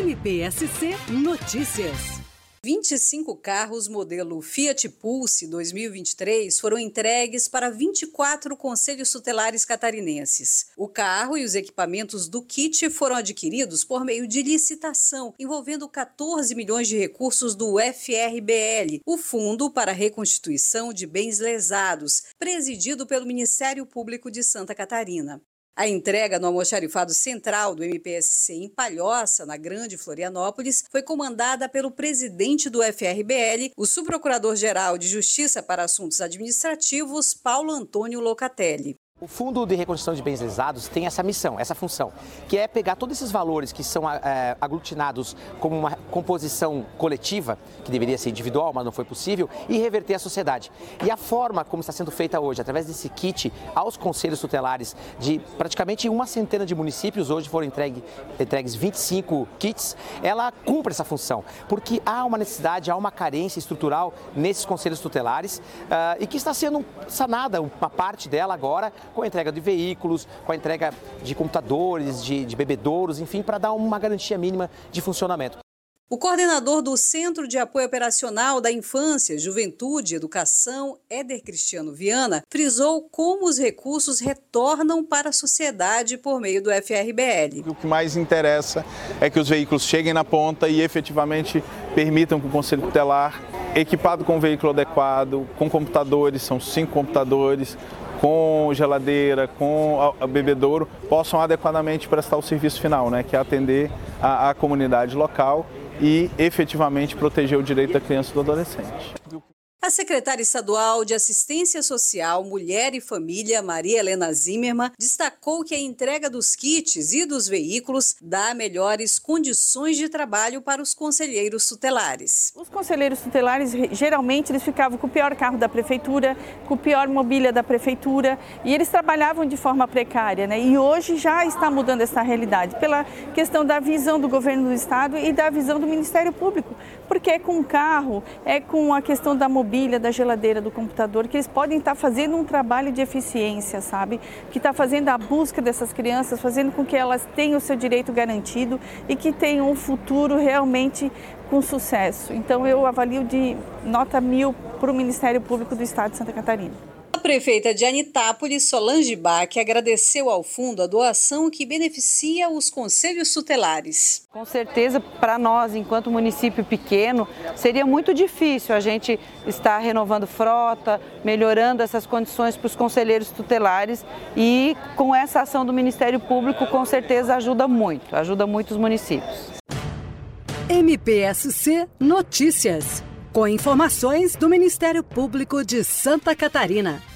NPSC Notícias. 25 carros modelo Fiat Pulse 2023 foram entregues para 24 conselhos tutelares catarinenses. O carro e os equipamentos do kit foram adquiridos por meio de licitação, envolvendo 14 milhões de recursos do FRBL, o Fundo para a Reconstituição de Bens Lesados, presidido pelo Ministério Público de Santa Catarina. A entrega no almoxarifado central do MPSC em Palhoça, na Grande Florianópolis, foi comandada pelo presidente do FRBL, o Subprocurador-Geral de Justiça para Assuntos Administrativos, Paulo Antônio Locatelli. O Fundo de Reconstrução de Bens Lesados tem essa missão, essa função, que é pegar todos esses valores que são aglutinados como uma composição coletiva, que deveria ser individual, mas não foi possível, e reverter à sociedade. E a forma como está sendo feita hoje, através desse kit aos conselhos tutelares de praticamente uma centena de municípios, hoje foram entregues 25 kits, ela cumpre essa função, porque há uma necessidade, há uma carência estrutural nesses conselhos tutelares e que está sendo sanada uma parte dela agora, com a entrega de veículos, com a entrega de computadores, de bebedouros, enfim, para dar uma garantia mínima de funcionamento. O coordenador do Centro de Apoio Operacional da Infância, Juventude e Educação, Éder Cristiano Viana, frisou como os recursos retornam para a sociedade por meio do FRBL. O que mais interessa é que os veículos cheguem na ponta e efetivamente permitam que o Conselho Tutelar, equipado com um veículo adequado, com computadores, são 5 computadores, com geladeira, com bebedouro, possam adequadamente prestar o serviço final, né, que é atender a comunidade local e efetivamente proteger o direito da criança e do adolescente. A secretária estadual de Assistência Social, Mulher e Família, Maria Helena Zimmermann, destacou que a entrega dos kits e dos veículos dá melhores condições de trabalho para os conselheiros tutelares. Os conselheiros tutelares, geralmente, eles ficavam com o pior carro da prefeitura, com a pior mobília da prefeitura, e eles trabalhavam de forma precária, né? E hoje já está mudando essa realidade, pela questão da visão do governo do estado e da visão do Ministério Público, porque é com o carro, é com a questão da mobília, da geladeira, do computador, que eles podem estar fazendo um trabalho de eficiência, sabe? Que está fazendo a busca dessas crianças, fazendo com que elas tenham o seu direito garantido e que tenham um futuro realmente com sucesso. Então eu avalio de nota 1000 para o Ministério Público do Estado de Santa Catarina. A prefeita de Anitápolis, Solange Back, agradeceu ao fundo a doação que beneficia os conselhos tutelares. Com certeza, para nós, enquanto município pequeno, seria muito difícil a gente estar renovando frota, melhorando essas condições para os conselheiros tutelares, e com essa ação do Ministério Público, com certeza ajuda muito os municípios. MPSC Notícias, com informações do Ministério Público de Santa Catarina.